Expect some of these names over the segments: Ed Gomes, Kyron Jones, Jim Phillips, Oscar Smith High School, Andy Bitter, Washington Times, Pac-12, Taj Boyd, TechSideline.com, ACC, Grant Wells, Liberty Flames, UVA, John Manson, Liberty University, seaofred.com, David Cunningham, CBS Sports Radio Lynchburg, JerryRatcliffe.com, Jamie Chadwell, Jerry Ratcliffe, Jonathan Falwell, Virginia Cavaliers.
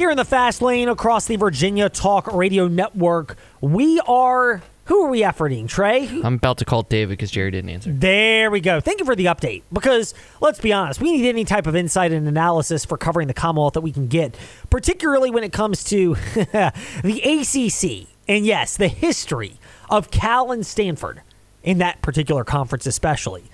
Here in the Fast Lane across the Virginia Talk Radio Network, we are... Who are we efforting, Trey? I'm about to call David because Jerry didn't answer. There we go. Thank you for the update because, let's be honest, we need any type of insight and analysis for covering the Commonwealth that we can get, particularly when it comes to the ACC and, yes, the history of Cal and Stanford in that particular conference especially.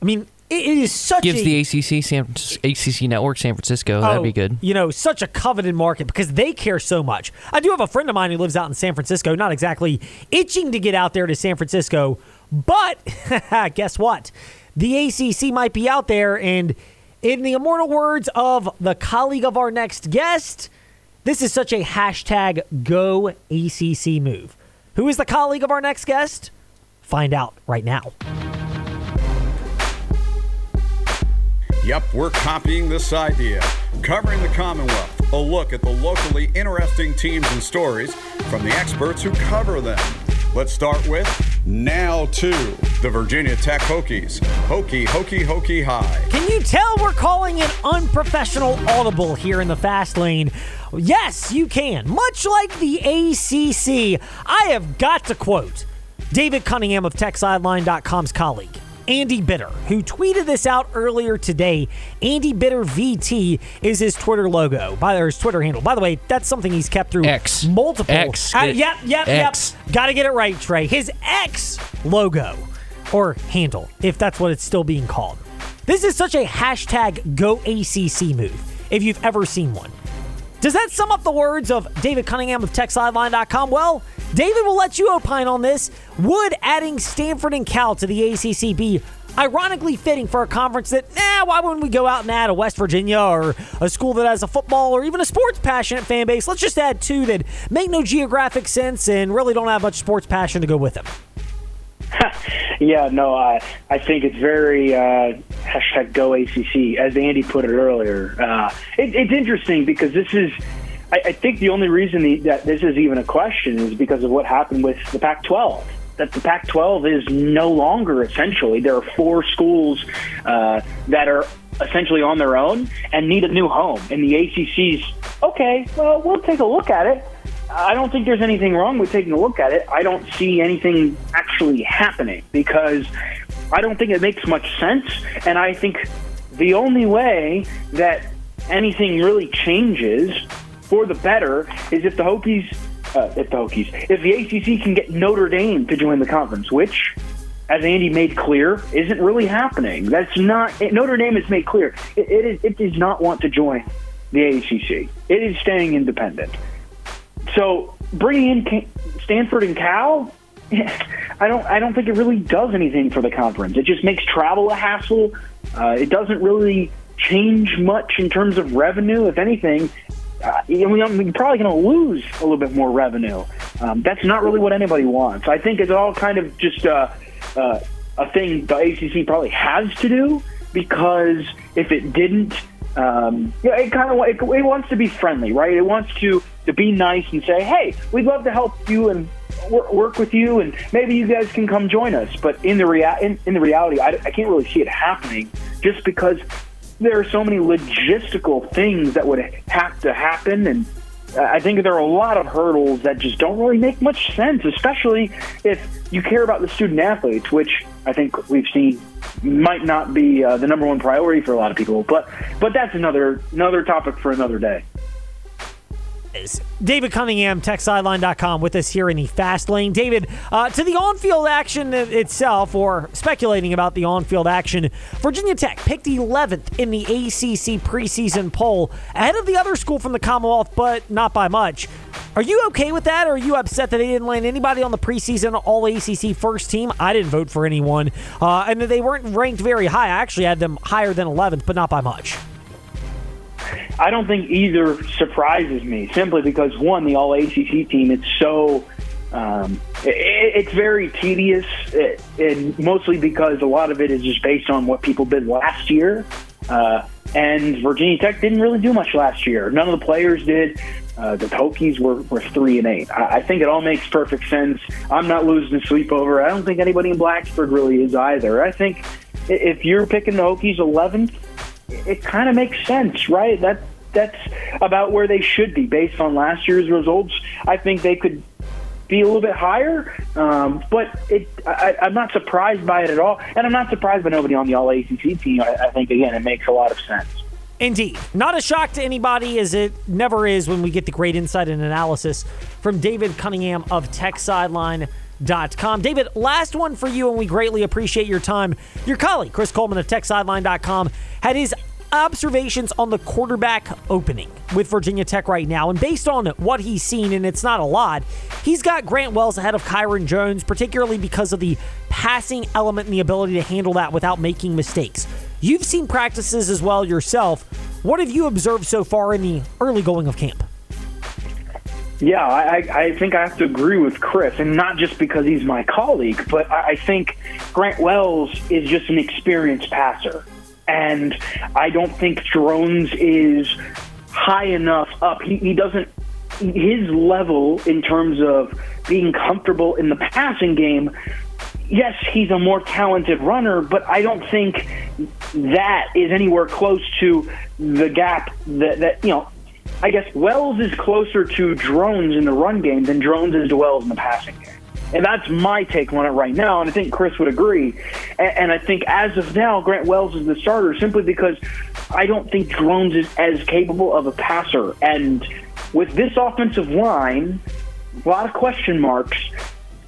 I mean, it is such Gives the ACC network San Francisco. That'd be good. You know, such a coveted market because they care so much. I do have a friend of mine who lives out in San Francisco, not exactly itching to get out there to San Francisco, but guess what? The ACC might be out there, and in the immortal words of the colleague of our next guest, this is such a hashtag go ACC move. Who is the colleague of our next guest? Find out right now. Yep, we're copying this idea. Covering the Commonwealth, a look at the locally interesting teams and stories from the experts who cover them. Let's start with now to the Virginia Tech Hokies. Hokie, Hokie, Hokie High. Can you tell we're calling an unprofessional audible here in the Fast Lane? Yes, you can. Much like the ACC, I have got to quote David Cunningham of TechSideline.com's colleague, Andy Bitter, who tweeted this out earlier today. Andy Bitter VT is his Twitter logo, or his Twitter handle. By the way, that's something he's kept through X. Multiple. X. Yep. Got to get it right, Trey. His X logo, or handle, if that's what it's still being called. This is such a hashtag go ACC move, if you've ever seen one. Does that sum up the words of David Cunningham of TechSideline.com? Well, David will let you opine on this. Would adding Stanford and Cal to the ACC be ironically fitting for a conference that, why wouldn't we go out and add a West Virginia or a school that has a football or even a sports passionate fan base? Let's just add two that make no geographic sense and really don't have much sports passion to go with them. I think it's very hashtag go ACC, as Andy put it earlier. It's interesting because this is, I think the only reason that this is even a question is because of what happened with the Pac-12. That the Pac-12 is no longer essentially. There are four schools that are essentially on their own and need a new home. And the ACC's, okay, well, we'll take a look at it. I don't think there's anything wrong with taking a look at it. I don't see anything actually happening because I don't think it makes much sense. And I think the only way that anything really changes for the better is if the ACC can get Notre Dame to join the conference, which, as Andy made clear, isn't really happening. Notre Dame has made clear. It does not want to join the ACC. It is staying independent. So bringing in Stanford and Cal, I don't think it really does anything for the conference. It just makes travel a hassle. It doesn't really change much in terms of revenue. If anything, you're probably going to lose a little bit more revenue. That's not really what anybody wants. I think it's all kind of just a thing the ACC probably has to do because if it didn't, it wants to be friendly, right? It wants to be nice and say, hey, we'd love to help you and work with you, and maybe you guys can come join us. But in the reality, I can't really see it happening just because there are so many logistical things that would have to happen, and I think there are a lot of hurdles that just don't really make much sense, especially if you care about the student-athletes, which I think we've seen might not be the number one priority for a lot of people. But that's another topic for another day. David Cunningham, TechSideline.com, with us here in the Fast Lane. David, to the on-field action itself, or speculating about the on-field action, Virginia Tech picked 11th in the ACC preseason poll, ahead of the other school from the Commonwealth, but not by much. Are you okay with that, or are you upset that they didn't land anybody on the preseason All-ACC first team? I didn't vote for anyone, and that they weren't ranked very high. I actually had them higher than 11th, but not by much. I don't think either surprises me, simply because, one, the All-ACC team, it's so it's very tedious, and mostly because a lot of it is just based on what people did last year, and Virginia Tech didn't really do much last year. None of the players did. The Hokies were 3-8. I think it all makes perfect sense. I'm not losing sleep over. I don't think anybody in Blacksburg really is either. I think if you're picking the Hokies 11th, it kind of makes sense, right? That that's about where they should be based on last year's results. I think they could be a little bit higher, but I'm not surprised by it at all, and I'm not surprised by nobody on the All-ACC team. I think, again, it makes a lot of sense. Indeed. Not a shock to anybody, as it never is when we get the great insight and analysis from David Cunningham of TechSideline.com. David, last one for you, and we greatly appreciate your time. Your colleague, Chris Coleman of TechSideline.com, had his observations on the quarterback opening with Virginia Tech right now, and based on what he's seen, and it's not a lot, he's got Grant Wells ahead of Kyron Jones, particularly because of the passing element and the ability to handle that without making mistakes. You've seen practices as well yourself. What have you observed so far in the early going of camp? Yeah, I think I have to agree with Chris, and not just because he's my colleague, but I think Grant Wells is just an experienced passer. And I don't think Jones is high enough up. He doesn't, his level in terms of being comfortable in the passing game, yes, he's a more talented runner, but I don't think that is anywhere close to the gap that you know, I guess Wells is closer to Jones in the run game than Jones is to Wells in the passing game. And that's my take on it right now, and I think Chris would agree. And I think as of now, Grant Wells is the starter simply because I don't think Jones is as capable of a passer. And with this offensive line, a lot of question marks,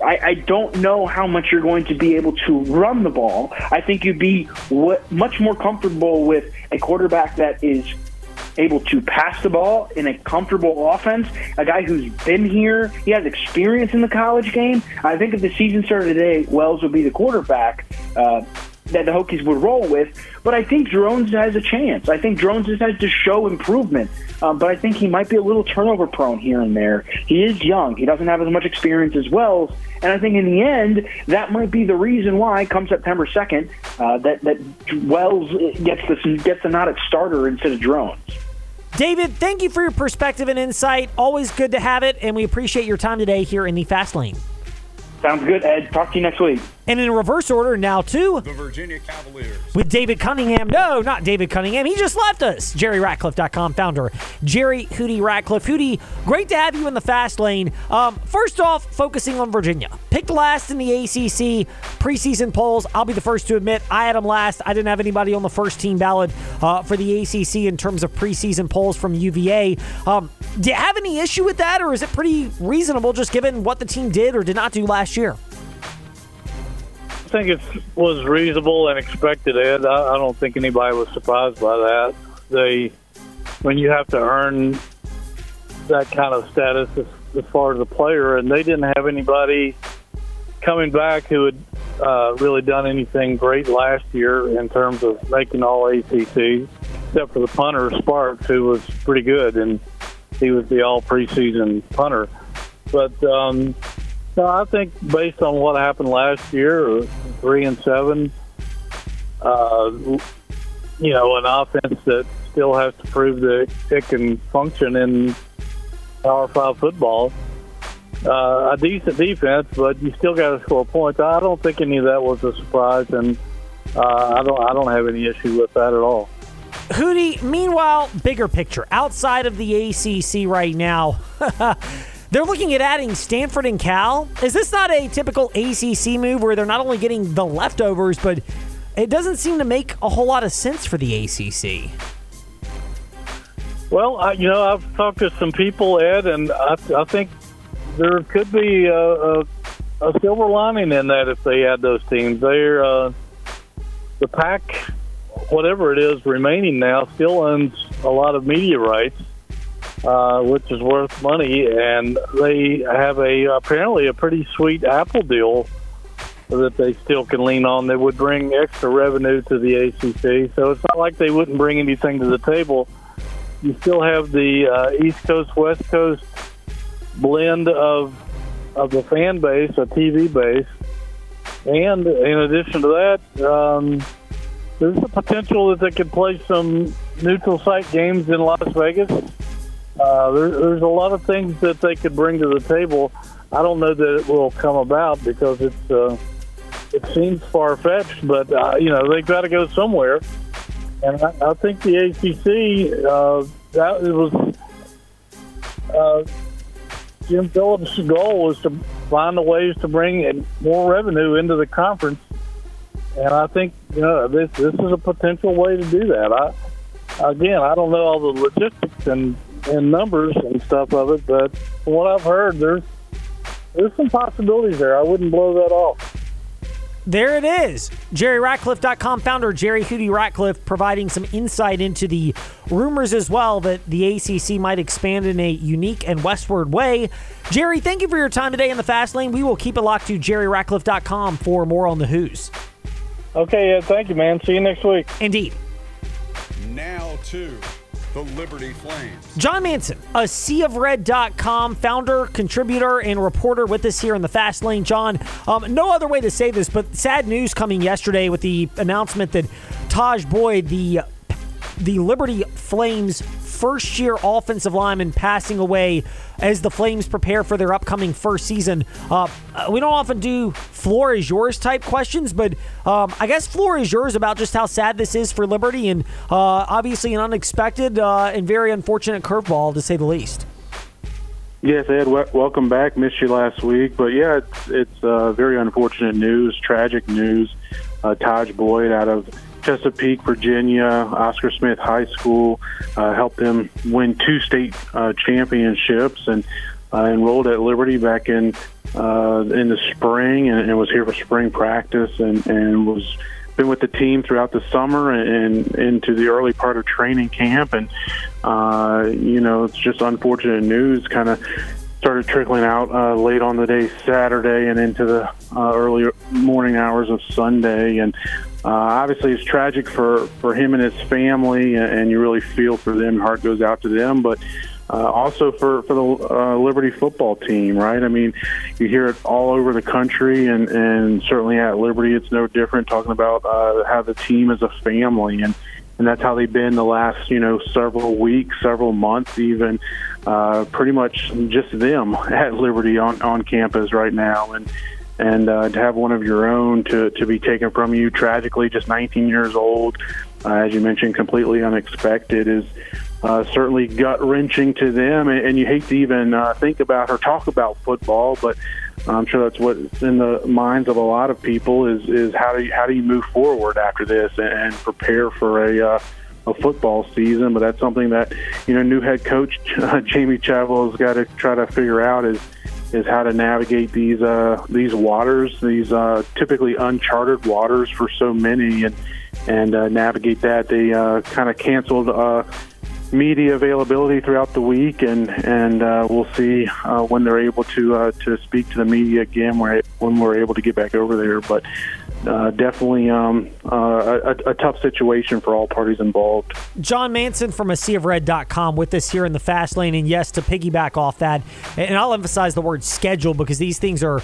I don't know how much you're going to be able to run the ball. I think you'd be much more comfortable with a quarterback that is able to pass the ball in a comfortable offense, a guy who's been here, he has experience in the college game. I think if the season started today, Wells would be the quarterback that the Hokies would roll with, but I think Jones has a chance. I think Jones just has to show improvement, but I think he might be a little turnover prone here and there. He is young. He doesn't have as much experience as Wells, and I think in the end, that might be the reason why, come September 2nd, that Wells gets the nod at starter instead of Jones. David, thank you for your perspective and insight. Always good to have it, and we appreciate your time today here in the Fast Lane. Sounds good, Ed. Talk to you next week. And in reverse order now to the Virginia Cavaliers with David Cunningham. No, not David Cunningham. He just left us. JerryRatcliffe.com founder Jerry Hootie Ratcliffe. Hootie, great to have you in the Fast Lane. First off, focusing on Virginia. Picked last in the ACC preseason polls. I'll be the first to admit I had them last. I didn't have anybody on the first team ballot for the ACC in terms of preseason polls from UVA. Do you have any issue with that, or is it pretty reasonable just given what the team did or did not do last year? I think it was reasonable and expected, Ed. I don't think anybody was surprised by that. When you have to earn that kind of status as far as a player, and they didn't have anybody coming back who had really done anything great last year in terms of making all ACC, except for the punter, Sparks, who was pretty good, and he was the all-preseason punter. But no, I think based on what happened last year, 3-7, you know, an offense that still has to prove that it can function in Power 5 football, a decent defense, but you still got to score points. I don't think any of that was a surprise, and I don't have any issue with that at all. Hootie, meanwhile, bigger picture outside of the ACC right now. They're looking at adding Stanford and Cal. Is this not a typical ACC move where they're not only getting the leftovers, but it doesn't seem to make a whole lot of sense for the ACC? Well, you know, I've talked to some people, Ed, and I think there could be a silver lining in that if they add those teams. They're the Pac, whatever it is remaining now, still owns a lot of media rights, which is worth money, and they have apparently a pretty sweet Apple deal that they still can lean on that would bring extra revenue to the ACC. So it's not like they wouldn't bring anything to the table. You still have the East Coast, West Coast blend of the fan base, a TV base, and in addition to that, there's the potential that they could play some neutral site games in Las Vegas. There's a lot of things that they could bring to the table. I don't know that it will come about because it seems far-fetched, but, you know, they've got to go somewhere. And I think the ACC it was Jim Phillips' goal was to find the ways to bring more revenue into the conference, and I think this is a potential way to do that. I don't know all the logistics and numbers and stuff of it, but from what I've heard, there's some possibilities there. I wouldn't blow that off. There it is. JerryRatcliffe.com founder Jerry Hootie Ratcliffe providing some insight into the rumors as well that the ACC might expand in a unique and westward way. Jerry, thank you for your time today in the Fast Lane. We will keep it locked to JerryRatcliffe.com for more on the Hoos. Okay, Ed, thank you, man. See you next week. Indeed. Now to the Liberty Flames. John Manson, a seaofred.com founder, contributor, and reporter with us here in the Fast Lane. John, no other way to say this, but sad news coming yesterday with the announcement that Taj Boyd, the Liberty Flames first-year offensive lineman, passing away as the Flames prepare for their upcoming first season. We don't often do floor is yours type questions, but I guess floor is yours about just how sad this is for Liberty, and obviously an unexpected and very unfortunate curveball, to say the least. Yes, Ed, welcome back. Missed you last week. But, yeah, it's very unfortunate news, tragic news. Taj Boyd out of Chesapeake, Virginia, Oscar Smith High School, helped them win two state championships, and enrolled at Liberty back in the spring, and was here for spring practice, and was been with the team throughout the summer and into the early part of training camp, and it's just unfortunate news. Kind of started trickling out late on the day Saturday and into the early morning hours of Sunday, and obviously it's tragic for him and his family, and you really feel for them. Heart goes out to them, but also for the Liberty football team, right? I mean, you hear it all over the country, and certainly at Liberty it's no different, talking about how the team is a family, and that's how they've been the last, several weeks, several months even, pretty much just them at Liberty on campus right now. And to have one of your own to be taken from you tragically, just 19 years old, as you mentioned, completely unexpected, is certainly gut-wrenching to them. And you hate to even think about or talk about football, but I'm sure that's what's in the minds of a lot of people is how do you move forward after this and prepare for a football season. But that's something that new head coach Jamie Chadwell has got to try to figure out is how to navigate these waters, these typically uncharted waters for so many, and navigate that. They kind of canceled media availability throughout the week, and we'll see when they're able to speak to the media again, when we're able to get back over there. But definitely a tough situation for all parties involved. John Manson from seaofred.com with us here in the Fast Lane. And yes, to piggyback off that, and I'll emphasize the word schedule, because these things are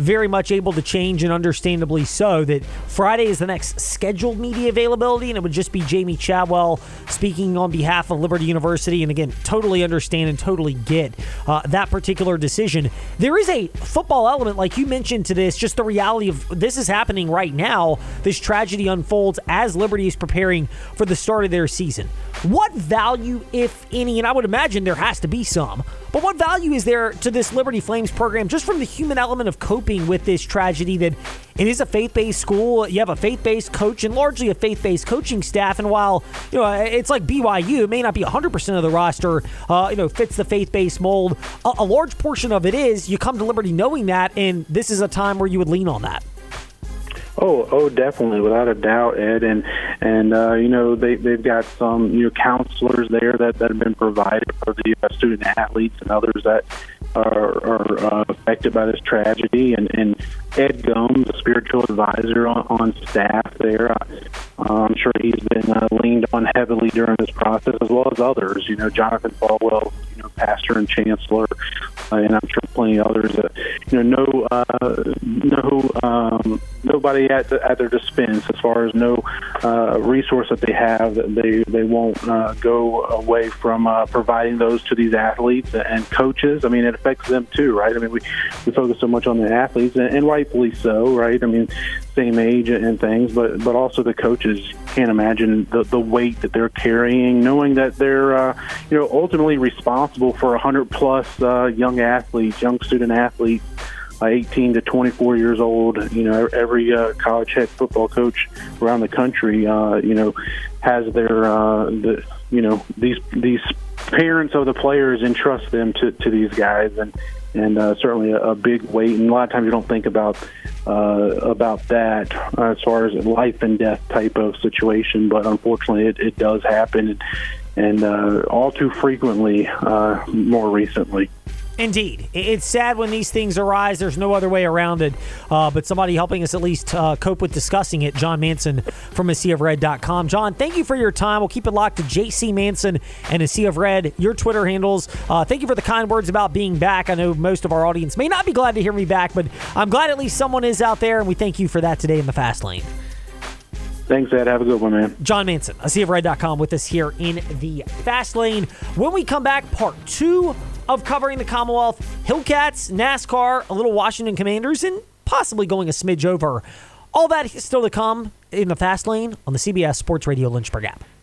very much able to change, and understandably so, that Friday is the next scheduled media availability, and it would just be Jamie Chadwell speaking on behalf of Liberty University. And again, totally understand and totally get that particular decision. There is a football element, like you mentioned, to this, just the reality of this is happening right now. This tragedy unfolds as Liberty is preparing for the start of their season. What value, if any, and I would imagine there has to be some, but what value is there to this Liberty Flames program just from the human element of coping with this tragedy, that it is a faith-based school, you have a faith-based coach and largely a faith-based coaching staff, and while it's like BYU, it may not be 100% of the roster fits the faith-based mold, a large portion of it is. You come to Liberty knowing that, and this is a time where you would lean on that. Oh, definitely, without a doubt, Ed, and they've got some counselors there that have been provided for the student athletes and others that are affected by this tragedy, and Ed Gomes, the spiritual advisor on staff there. I'm sure he's been leaned on heavily during this process, as well as others. Jonathan Falwell, pastor and chancellor, and I'm sure plenty of others. Nobody at their dispense as far as no resource that they have. They won't go away from providing those to these athletes and coaches. I mean, it affects them too, right? I mean, we focus so much on the athletes, and rightfully so, right? I mean, same age and things, but also the coaches can't imagine the weight that they're carrying, knowing that they're ultimately responsible for 100-plus young athletes, young student athletes, 18 to 24 years old. You know, every college head football coach around the country, has their, these parents of the players entrust them to these guys, and certainly a big weight. And a lot of times you don't think about that as far as life and death type of situation, but unfortunately it does happen, and all too frequently more recently. Indeed. It's sad when these things arise. There's no other way around it. But somebody helping us at least cope with discussing it, John Manson from seaofred.com. John, thank you for your time. We'll keep it locked to JC Manson and seaofred, your Twitter handles. Thank you for the kind words about being back. I know most of our audience may not be glad to hear me back, but I'm glad at least someone is out there, and we thank you for that today in the Fast Lane. Thanks, Ed. Have a good one, man. John Manson, seaofred.com, with us here in the Fast Lane. When we come back, part two of covering the Commonwealth, Hillcats, NASCAR, a little Washington Commanders, and possibly going a smidge over. All that is still to come in the Fast Lane on the CBS Sports Radio Lynchburg app.